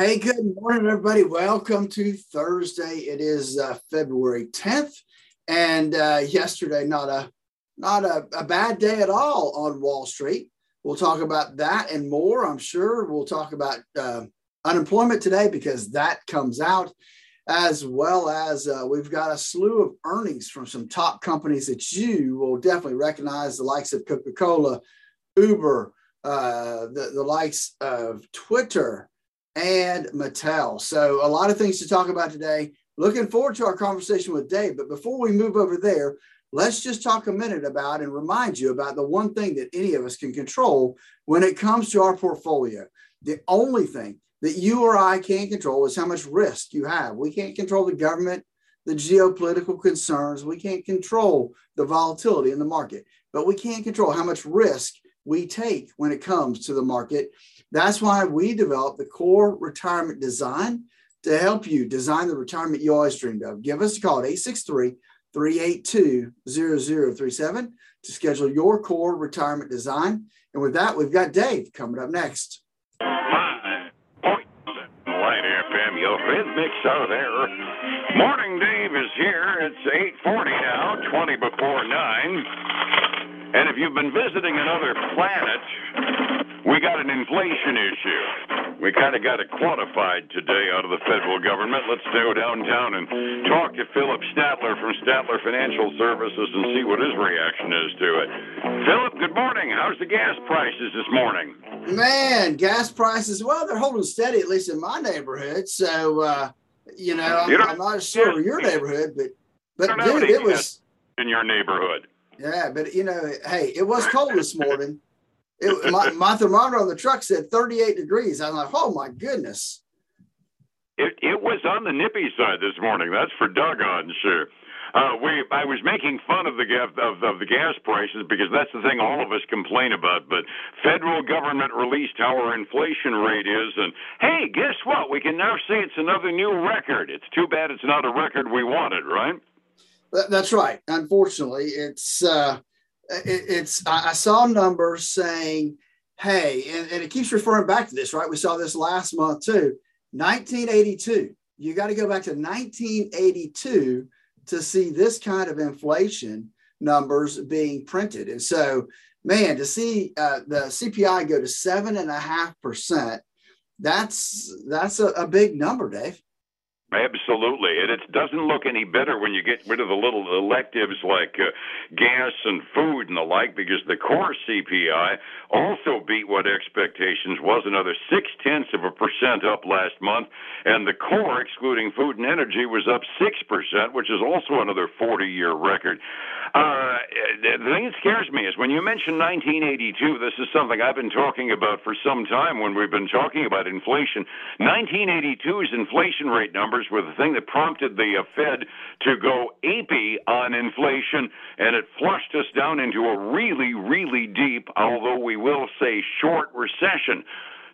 Hey, good morning, everybody. Welcome to Thursday. It is February 10th, and yesterday, not a bad day at all on Wall Street. We'll talk about that and more, I'm sure. We'll talk about unemployment today because that comes out, as well as we've got a slew of earnings from some top companies that you will definitely recognize, the likes of Coca-Cola, Uber, the likes of Twitter, and Mattel. So a lot of things to talk about today. Looking forward to our conversation with Dave. But before we move over there, let's just talk a minute about and remind you about the one thing that any of us can control when it comes to our portfolio. The only thing that you or I can't control is how much risk you have. We can't control the government, the geopolitical concerns. We can't control the volatility in the market, but we can control how much risk we take when it comes to the market. That's why we developed the Core Retirement Design to help you design the retirement you always dreamed of. Give us a call at 863-382-0037 to schedule your Core Retirement Design. And with that, we've got Dave coming up next. Light FM, your rhythmic sound error. Morning Dave is here. It's 8:40 now, 20 before 9. And if you've been visiting another planet, we got an inflation issue. We kind of got it quantified today out of the federal government. Let's go downtown and talk to Philip Statler from Statler Financial Services and see what his reaction is to it. Philip, good morning. How's the gas prices this morning? Man, gas prices, well, they're holding steady, at least in my neighborhood. So, I'm not sure of your neighborhood, but dude, it was in your neighborhood. Yeah, but, hey, it was cold this morning. My thermometer on the truck said 38 degrees. I'm like, oh, my goodness. It was on the nippy side this morning. That's for doggone sure. I was making fun of the gas prices because that's the thing all of us complain about. But federal government released how our inflation rate is, and hey, guess what? We can now say it's another new record. It's too bad it's not a record we wanted, right? That's right. Unfortunately, I saw numbers saying, hey, and it keeps referring back to this, right? We saw this last month too. 1982. You got to go back to 1982 to see this kind of inflation numbers being printed. And so, man, to see the CPI go to 7.5%, that's a big number, Dave. Absolutely. And it doesn't look any better when you get rid of the little electives like gas and food and the like, because the core CPI also beat what expectations was, another 0.6% up last month. And the core, excluding food and energy, was up 6%, which is also another 40-year record. The thing that scares me is when you mention 1982, this is something I've been talking about for some time when we've been talking about inflation. 1982's inflation rate numbers were the thing that prompted the Fed to go apey on inflation, and it flushed us down into a really, really deep, although we will say short, recession.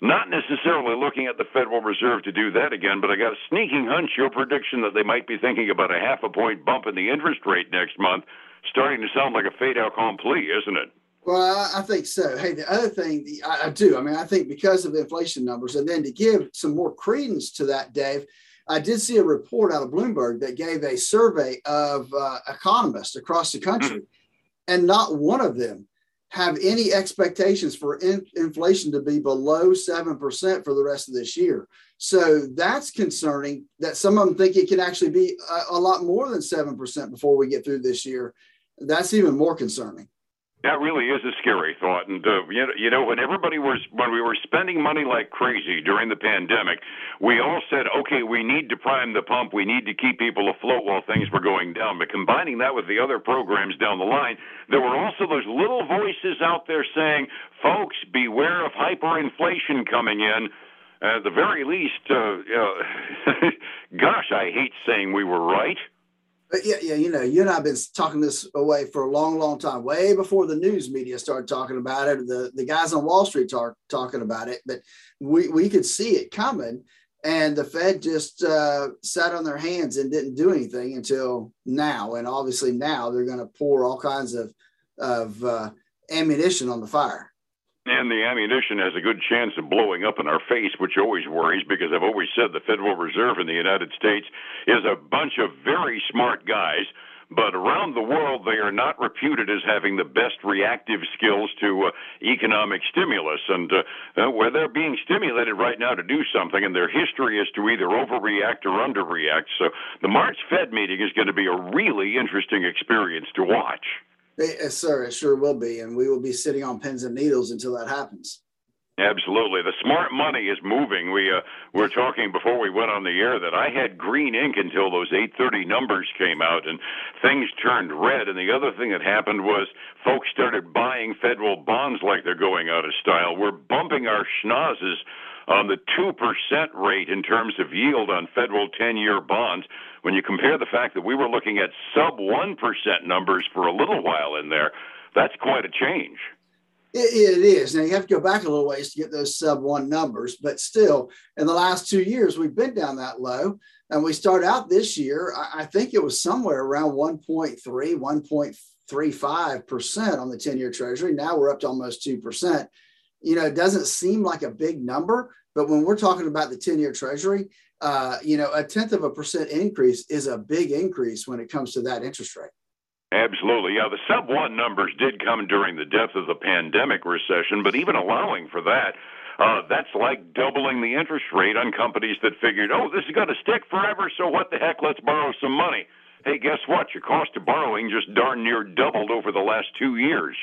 Not necessarily looking at the Federal Reserve to do that again, but I got a sneaking hunch your prediction that they might be thinking about a 0.5 point bump in the interest rate next month, starting to sound like a fait accompli, isn't it? Well, I think so. Hey, the other thing I do, I think because of the inflation numbers, and then to give some more credence to that, Dave, I did see a report out of Bloomberg that gave a survey of economists across the country, and not one of them have any expectations for inflation to be below 7% for the rest of this year. So that's concerning that some of them think it could actually be a lot more than 7% before we get through this year. That's even more concerning. That really is a scary thought, and when we were spending money like crazy during the pandemic, we all said, okay, we need to prime the pump, we need to keep people afloat while things were going down, but combining that with the other programs down the line, there were also those little voices out there saying, folks, beware of hyperinflation coming in. At the very least, gosh, I hate saying we were right. But yeah, you and I have been talking this away for a long, long time, way before the news media started talking about it. The guys on Wall Street are talking about it, but we could see it coming. And the Fed just sat on their hands and didn't do anything until now. And obviously now they're going to pour all kinds of ammunition on the fire. And the ammunition has a good chance of blowing up in our face, which always worries, because I've always said the Federal Reserve in the United States is a bunch of very smart guys, but around the world they are not reputed as having the best reactive skills to economic stimulus. And where they're being stimulated right now to do something, and their history is to either overreact or underreact. So the March Fed meeting is going to be a really interesting experience to watch. Yes, sir, it sure will be, and we will be sitting on pins and needles until that happens. Absolutely. The smart money is moving. We were talking before we went on the air that I had green ink until those 8:30 numbers came out, and things turned red. And the other thing that happened was folks started buying federal bonds like they're going out of style. We're bumping our schnozzes on the 2% rate in terms of yield on federal 10-year bonds. When you compare the fact that we were looking at sub 1% numbers for a little while in there, that's quite a change. It is. Now, you have to go back a little ways to get those sub 1 numbers, but still, in the last 2 years, we've been down that low. And we start out this year, I think it was somewhere around 1.3, 1.35% on the 10-year Treasury. Now we're up to almost 2%. You know, it doesn't seem like a big number, but when we're talking about the 10-year Treasury, you know, 0.1% increase is a big increase when it comes to that interest rate. Absolutely. Yeah, the sub-1 numbers did come during the depth of the pandemic recession, but even allowing for that, that's like doubling the interest rate on companies that figured, oh, this is going to stick forever, so what the heck, let's borrow some money. Hey, guess what? Your cost of borrowing just darn near doubled over the last 2 years.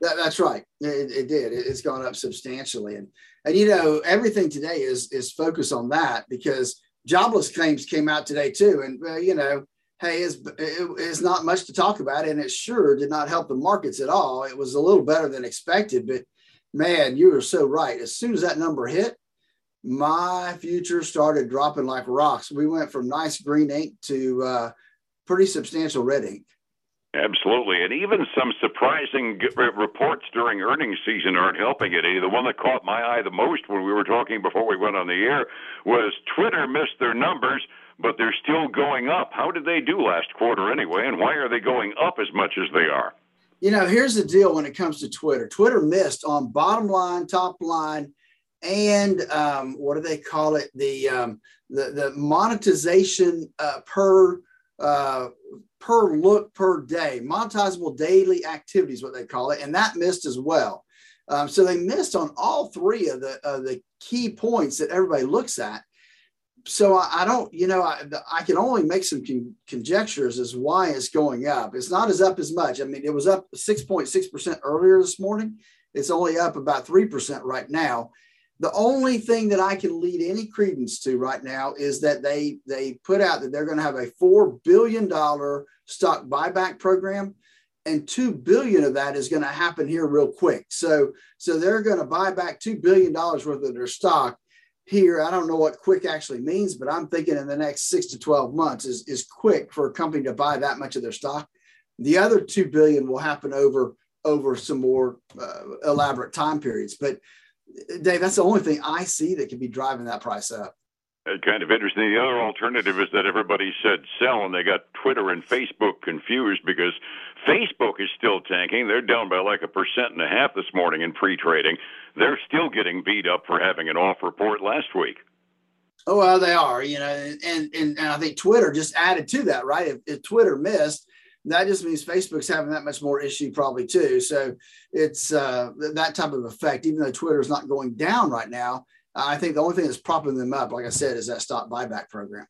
That's right. It did. It's gone up substantially. And you know, everything today is focused on that because jobless claims came out today, too. And, you know, hey, it's not much to talk about. And it sure did not help the markets at all. It was a little better than expected. But, man, you were so right. As soon as that number hit, my futures started dropping like rocks. We went from nice green ink to pretty substantial red ink. Absolutely. And even some surprising reports during earnings season aren't helping it. The one that caught my eye the most when we were talking before we went on the air was Twitter missed their numbers, but they're still going up. How did they do last quarter anyway, and why are they going up as much as they are? You know, here's the deal when it comes to Twitter. Twitter missed on bottom line, top line, and what do they call it? The monetization per look per day, monetizable daily activities, what they call it. And that missed as well. So they missed on all three of the key points that everybody looks at. So I don't, you know, I can only make some conjectures as why it's going up. It's not as up as much. I mean, it was up 6.6% earlier this morning. It's only up about 3% right now. The only thing that I can lead any credence to right now is that they put out that they're going to have a $4 billion stock buyback program, and $2 billion of that is going to happen here real quick. So they're going to buy back $2 billion worth of their stock here. I don't know what quick actually means, but I'm thinking in the next 6 to 12 months is quick for a company to buy that much of their stock. The other $2 billion will happen over some more elaborate time periods. But Dave, that's the only thing I see that could be driving that price up. Kind of interesting. The other alternative is that everybody said sell, and they got Twitter and Facebook confused because Facebook is still tanking. They're down by like 1.5% this morning in pre-trading. They're still getting beat up for having an off report last week. Oh, well, they are, you know, and I think Twitter just added to that, right? If Twitter missed, that just means Facebook's having that much more issue probably too. So it's that type of effect, even though Twitter's not going down right now. I think the only thing that's propping them up, like I said, is that stock buyback program.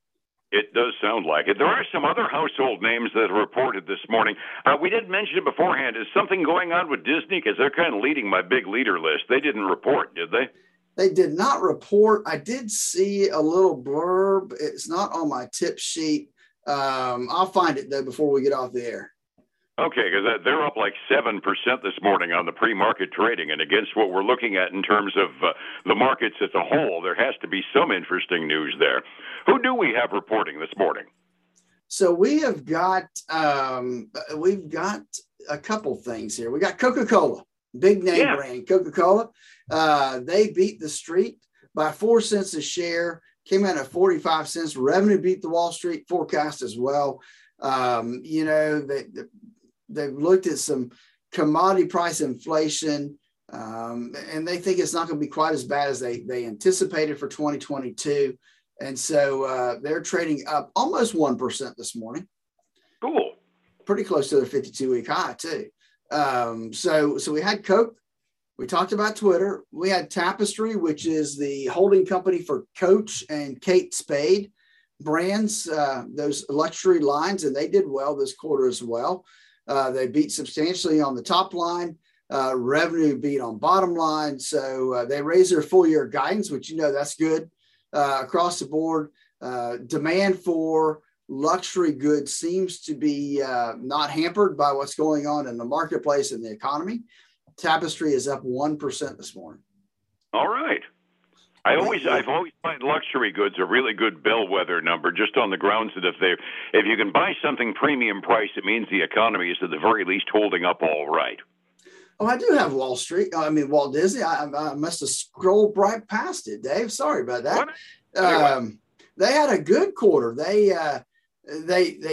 It does sound like it. There are some other household names that are reported this morning. We didn't mention it beforehand. Is something going on with Disney? Because they're kind of leading my big leader list. They didn't report, did they? They did not report. I did see a little blurb. It's not on my tip sheet. I'll find it, though, before we get off the air. Okay, because they're up like 7% this morning on the pre-market trading. And against what we're looking at in terms of the markets as a whole, there has to be some interesting news there. Who do we have reporting this morning? So we have got a couple things here. We got Coca-Cola, big name brand Coca-Cola. They beat the street by 4 cents a share. Came out at 45 cents. Revenue beat the Wall Street forecast as well. You know, they've looked at some commodity price inflation. And they think it's not going to be quite as bad as they anticipated for 2022. And so they're trading up almost 1% this morning. Cool. Pretty close to their 52-week high, too. So we had Coke. We talked about Twitter. We had Tapestry, which is the holding company for Coach and Kate Spade brands, those luxury lines, and they did well this quarter as well. They beat substantially on the top line. Revenue beat on bottom line. So they raised their full year guidance, which, you know, that's good across the board. Demand for luxury goods seems to be not hampered by what's going on in the marketplace and the economy. Tapestry is up 1% this morning. All right. I've always find luxury goods a really good bellwether number, just on the grounds that if you can buy something premium price, it means the economy is at the very least holding up all right. Oh, I do have Walt Disney. I must have scrolled right past it, Dave. Sorry about that. Anyway. They had a good quarter. They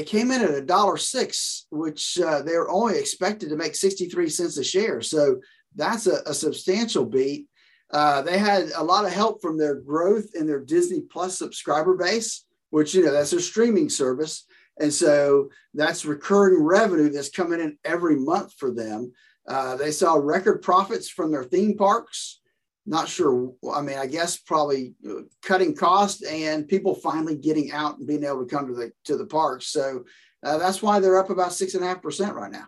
came in at $1.06, which they were only expected to make 63 cents a share. So that's a substantial beat. They had a lot of help from their growth in their Disney Plus subscriber base, which, you know, that's their streaming service. And so that's recurring revenue that's coming in every month for them. They saw record profits from their theme parks. Not sure. I mean, I guess probably cutting costs and people finally getting out and being able to come to the parks. So that's why they're up about 6.5% right now.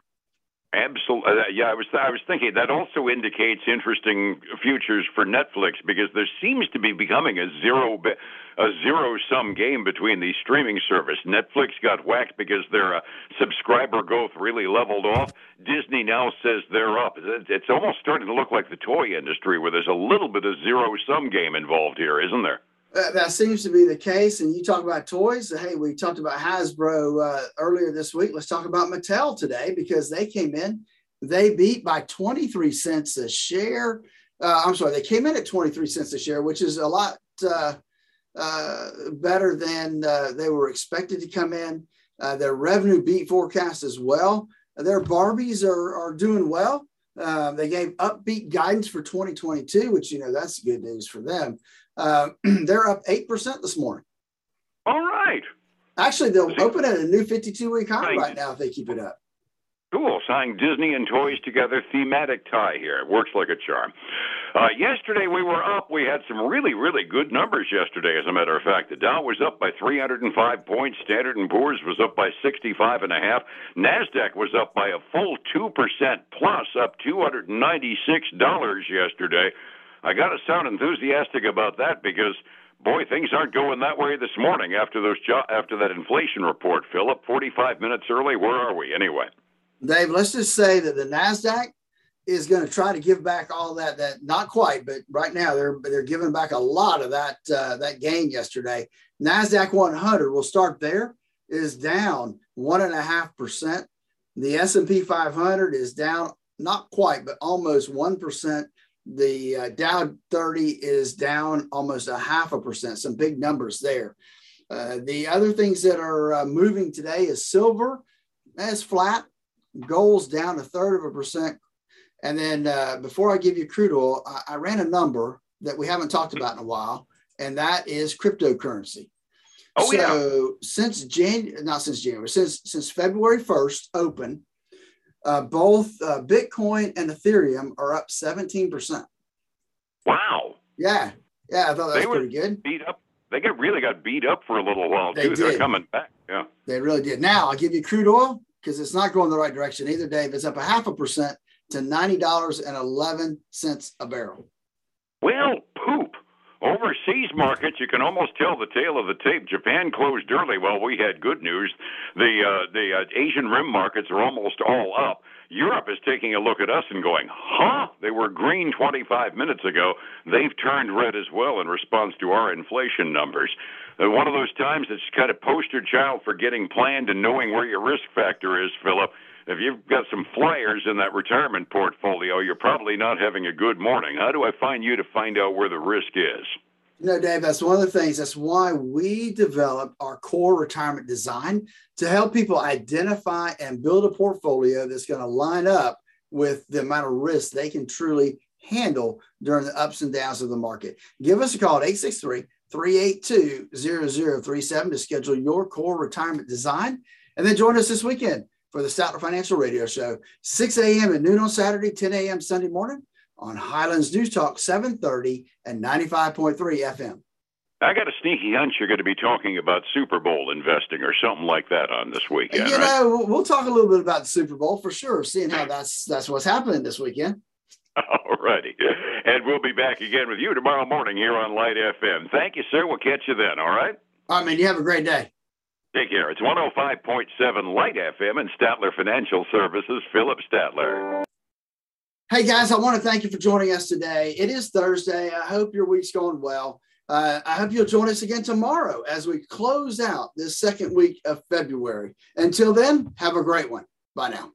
Absolutely. Yeah, I was thinking that also indicates interesting futures for Netflix, because there seems to be becoming a zero-sum game between the streaming service. Netflix got whacked because their subscriber growth really leveled off. Disney now says they're up. It's almost starting to look like the toy industry, where there's a little bit of zero-sum game involved here, isn't there? That seems to be the case. And you talk about toys. Hey, we talked about Hasbro earlier this week. Let's talk about Mattel today, because they came in. They beat by 23 cents a share. They came in at 23 cents a share, which is a lot better than they were expected to come in. Their revenue beat forecast as well. Their Barbies are doing well. They gave upbeat guidance for 2022, which, you know, that's good news for them. They're up 8% this morning. All right. Actually, they'll open at a new 52-week high right now if they keep it up. Cool. Tying Disney and toys together, thematic tie here. It works like a charm. Yesterday, we were up. We had some really, really good numbers yesterday, as a matter of fact. The Dow was up by 305 points. Standard & Poor's was up by 65.5. NASDAQ was up by a full 2%, plus up $296 yesterday. I got to sound enthusiastic about that, because, boy, things aren't going that way this morning after that inflation report, Philip. 45 minutes early. Where are we anyway? Dave, let's just say that the NASDAQ is going to try to give back all that not quite, but right now they're giving back a lot of that gain yesterday. NASDAQ 100, we'll start there, is down 1.5%. The S&P 500 is down not quite, but almost 1%. The Dow 30 is down almost 0.5%. Some big numbers there. The other things that are moving today is silver. That's flat. Gold's down 0.33%. And then before I give you crude oil, I ran a number that we haven't talked about in a while, and that is cryptocurrency. Oh, yeah. So since February 1st open, both Bitcoin and Ethereum are up 17%. Wow. Yeah. Yeah, I thought that was pretty good. Beat up. They really got beat up for a little while, too. They're coming back. Yeah. They really did. Now, I'll give you crude oil, because it's not going the right direction either, Dave. It's up 0.5% to $90.11 a barrel. Well, poop. Overseas markets, you can almost tell the tale of the tape. Japan closed early. Well, we had good news. The Asian Rim markets are almost all up. Europe is taking a look at us and going, huh? They were green 25 minutes ago. They've turned red as well in response to our inflation numbers. One of those times that's kind of poster child for getting planned and knowing where your risk factor is, Philip. If you've got some flyers in that retirement portfolio, you're probably not having a good morning. How do I find you to find out where the risk is? No, Dave, that's one of the things. That's why we developed our core retirement design, to help people identify and build a portfolio that's going to line up with the amount of risk they can truly handle during the ups and downs of the market. Give us a call at 863-382-0037 to schedule your core retirement design. And then join us this weekend for the Statler Financial Radio Show, 6 a.m. and noon on Saturday, 10 a.m. Sunday morning on Highlands News Talk 730 and 95.3 FM. I got a sneaky hunch you're going to be talking about Super Bowl investing or something like that on this weekend. You know, right? We'll talk a little bit about the Super Bowl for sure, seeing how that's what's happening this weekend. All righty. And we'll be back again with you tomorrow morning here on Light FM. Thank you, sir. We'll catch you then, all right? All right, man. You have a great day. Take care. It's 105.7 Light FM and Statler Financial Services, Philip Statler. Hey, guys, I want to thank you for joining us today. It is Thursday. I hope your week's going well. I hope you'll join us again tomorrow as we close out this second week of February. Until then, have a great one. Bye now.